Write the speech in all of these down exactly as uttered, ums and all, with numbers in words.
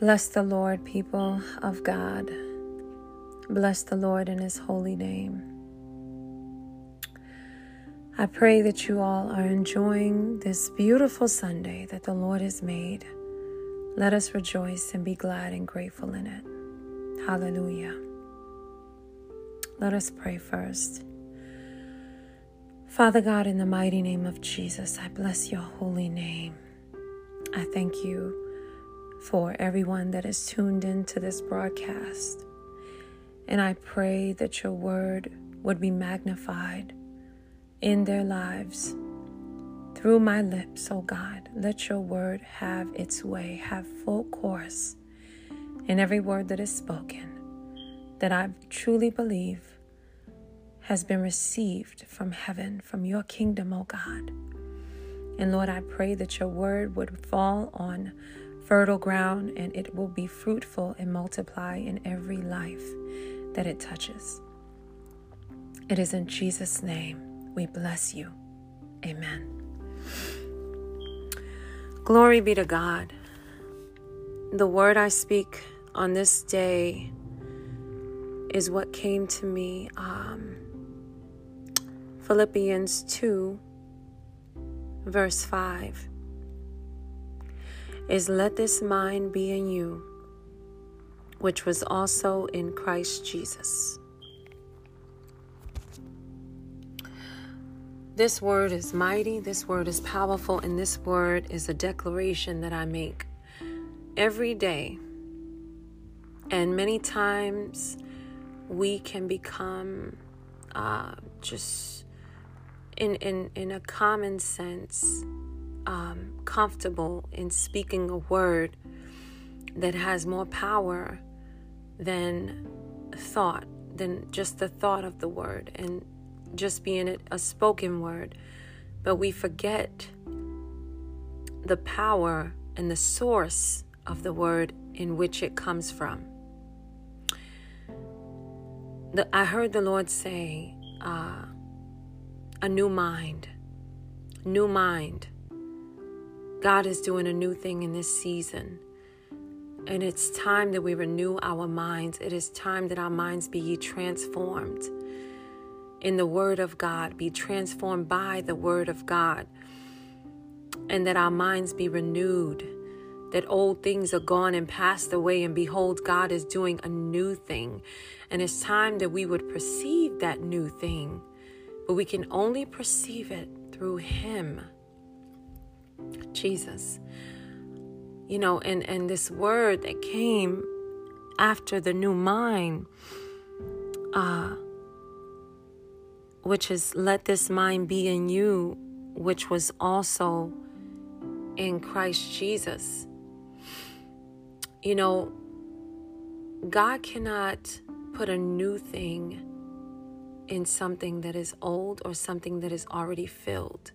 Bless the Lord, people of God. Bless the Lord in his holy name. I pray that you all are enjoying this beautiful Sunday that the Lord has made. Let us rejoice and be glad and grateful in it. Hallelujah. Let us pray first. Father God, in the mighty name of Jesus, I bless your holy name. I thank you for everyone that is tuned into this broadcast. And I pray that your word would be magnified in their lives. Through my lips, oh God, let your word have its way, have full course in every word that is spoken, that I truly believe has been received from heaven, from your kingdom, oh God. And Lord, I pray that your word would fall on fertile ground, and it will be fruitful and multiply in every life that it touches. It is in Jesus' name we bless you. Amen. Glory be to God. The word I speak on this day is what came to me. Um, Philippians two, verse five. Is let this mind be in you, which was also in Christ Jesus. This word is mighty, this word is powerful, and this word is a declaration that I make every day. And many times we can become uh, just in, in, in a common sense, Um, comfortable in speaking a word that has more power than thought, than just the thought of the word and just being a spoken word. But we forget the power and the source of the word in which it comes from. The, I heard the Lord say, uh, a new mind, new mind. God is doing a new thing in this season. And it's time that we renew our minds. It is time that our minds be ye transformed in the word of God, be transformed by the word of God. And that our minds be renewed, that old things are gone and passed away. And behold, God is doing a new thing. And it's time that we would perceive that new thing. But we can only perceive it through him, Jesus. You know, and, and this word that came after the new mind, uh, which is let this mind be in you, which was also in Christ Jesus. You know, God cannot put a new thing in something that is old or something that is already filled,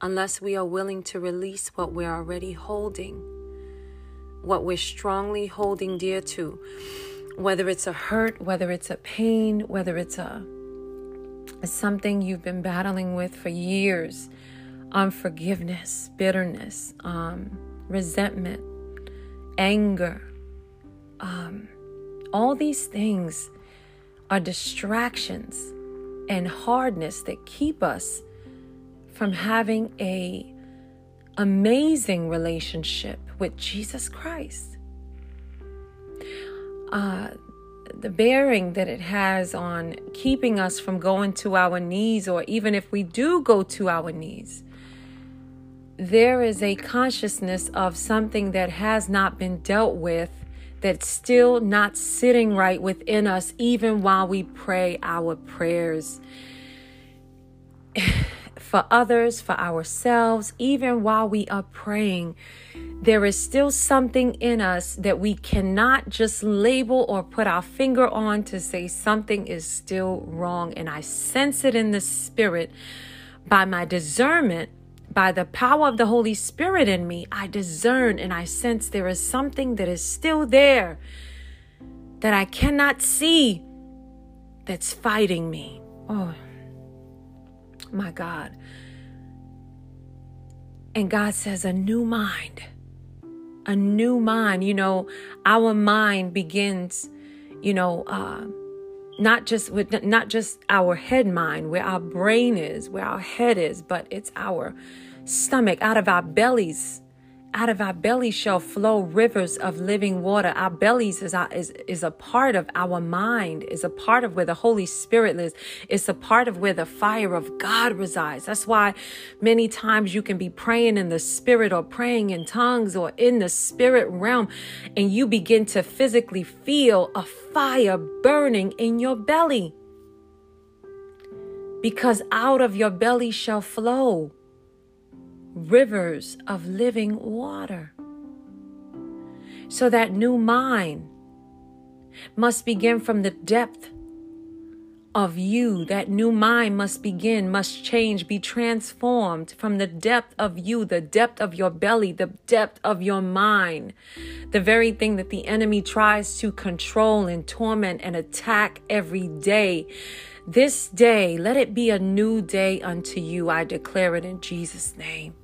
unless we are willing to release what we're already holding, what we're strongly holding dear to, whether it's a hurt, whether it's a pain, whether it's a something you've been battling with for years, unforgiveness, bitterness, um, resentment, anger. Um, all these things are distractions and hardness that keep us from having a amazing relationship with Jesus Christ. Uh, the bearing that it has on keeping us from going to our knees, or even if we do go to our knees, there is a consciousness of something that has not been dealt with, that's still not sitting right within us, even while we pray our prayers. For others, for ourselves, even while we are praying, there is still something in us that we cannot just label or put our finger on to say something is still wrong. And I sense it in the spirit by my discernment, by the power of the Holy Spirit in me. I discern and I sense there is something that is still there that I cannot see that's fighting me. Oh, my God. And God says, a new mind, a new mind. You know, our mind begins, you know, uh, not just with not just our head mind, where our brain is, where our head is, but it's our stomach. Out of our bellies, out of our belly shall flow rivers of living water. Our bellies is our, is is a part of our mind, is a part of where the Holy Spirit lives. It's a part of where the fire of God resides. That's why many times you can be praying in the spirit or praying in tongues or in the spirit realm, and you begin to physically feel a fire burning in your belly, because out of your belly shall flow rivers of living water. So that new mind must begin from the depth of you. That new mind must begin, must change, be transformed from the depth of you, the depth of your belly, the depth of your mind. The very thing that the enemy tries to control and torment and attack every day. This day, let it be a new day unto you. I declare it in Jesus' name,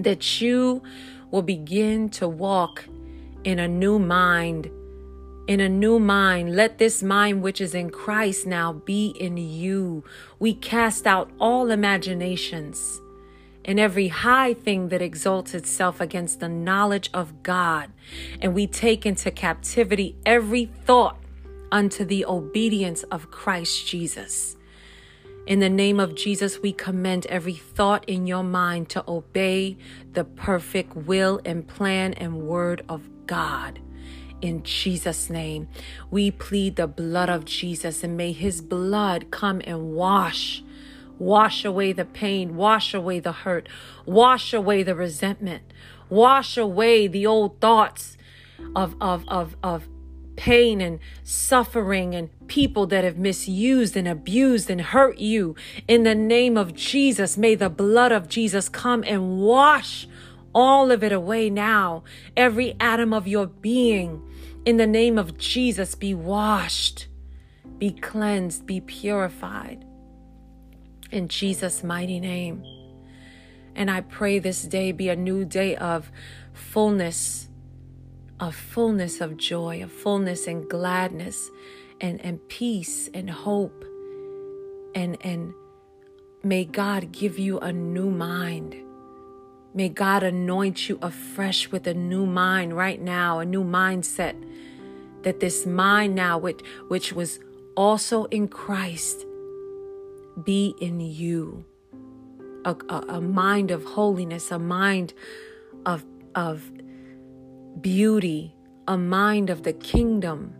that you will begin to walk in a new mind, in a new mind. Let this mind which is in Christ now be in you. We cast out all imaginations and every high thing that exalts itself against the knowledge of God. And we take into captivity every thought unto the obedience of Christ Jesus. In the name of Jesus, we commend every thought in your mind to obey the perfect will and plan and word of God. In Jesus' name, we plead the blood of Jesus, and may his blood come and wash, wash away the pain, wash away the hurt, wash away the resentment, wash away the old thoughts of, of, of, of, pain and suffering and people that have misused and abused and hurt you. In the name of Jesus, may the blood of Jesus come and wash all of it away now. Every atom of your being, in the name of Jesus, be washed, be cleansed, be purified. In Jesus' mighty name. And I pray this day be a new day of fullness, of fullness of joy, of fullness and gladness and, and peace and hope. And, and may God give you a new mind. May God anoint you afresh with a new mind right now, a new mindset. That this mind now, which, which was also in Christ, be in you. A, a, a mind of holiness, a mind of, of beauty, a mind of the kingdom.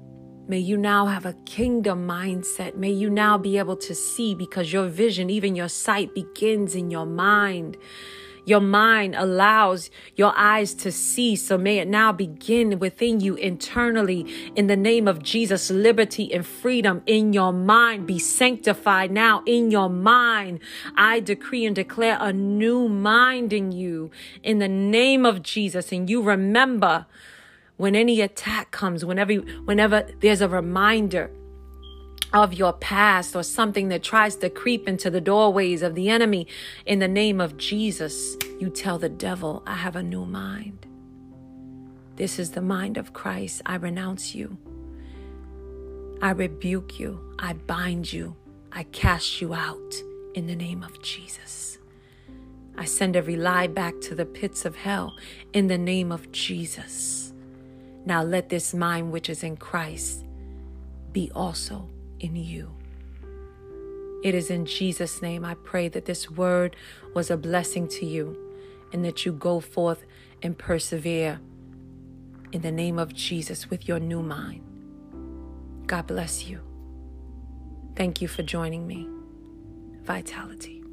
May you now have a kingdom mindset. May you now be able to see, because your vision, even your sight, begins in your mind. Your mind allows your eyes to see. So may it now begin within you internally. In the name of Jesus, liberty and freedom in your mind. Be sanctified now in your mind. I decree and declare a new mind in you, in the name of Jesus. And you remember when any attack comes, whenever, whenever there's a reminder of your past or something that tries to creep into the doorways of the enemy, in the name of Jesus, you tell the devil, I have a new mind. This is the mind of Christ. I renounce you. I rebuke you. I bind you. I cast you out in the name of Jesus. I send every lie back to the pits of hell in the name of Jesus. Now let this mind which is in Christ be also in you. It is in Jesus' name I pray that this word was a blessing to you, and that you go forth and persevere in the name of Jesus with your new mind. God bless you. Thank you for joining me. Vitality.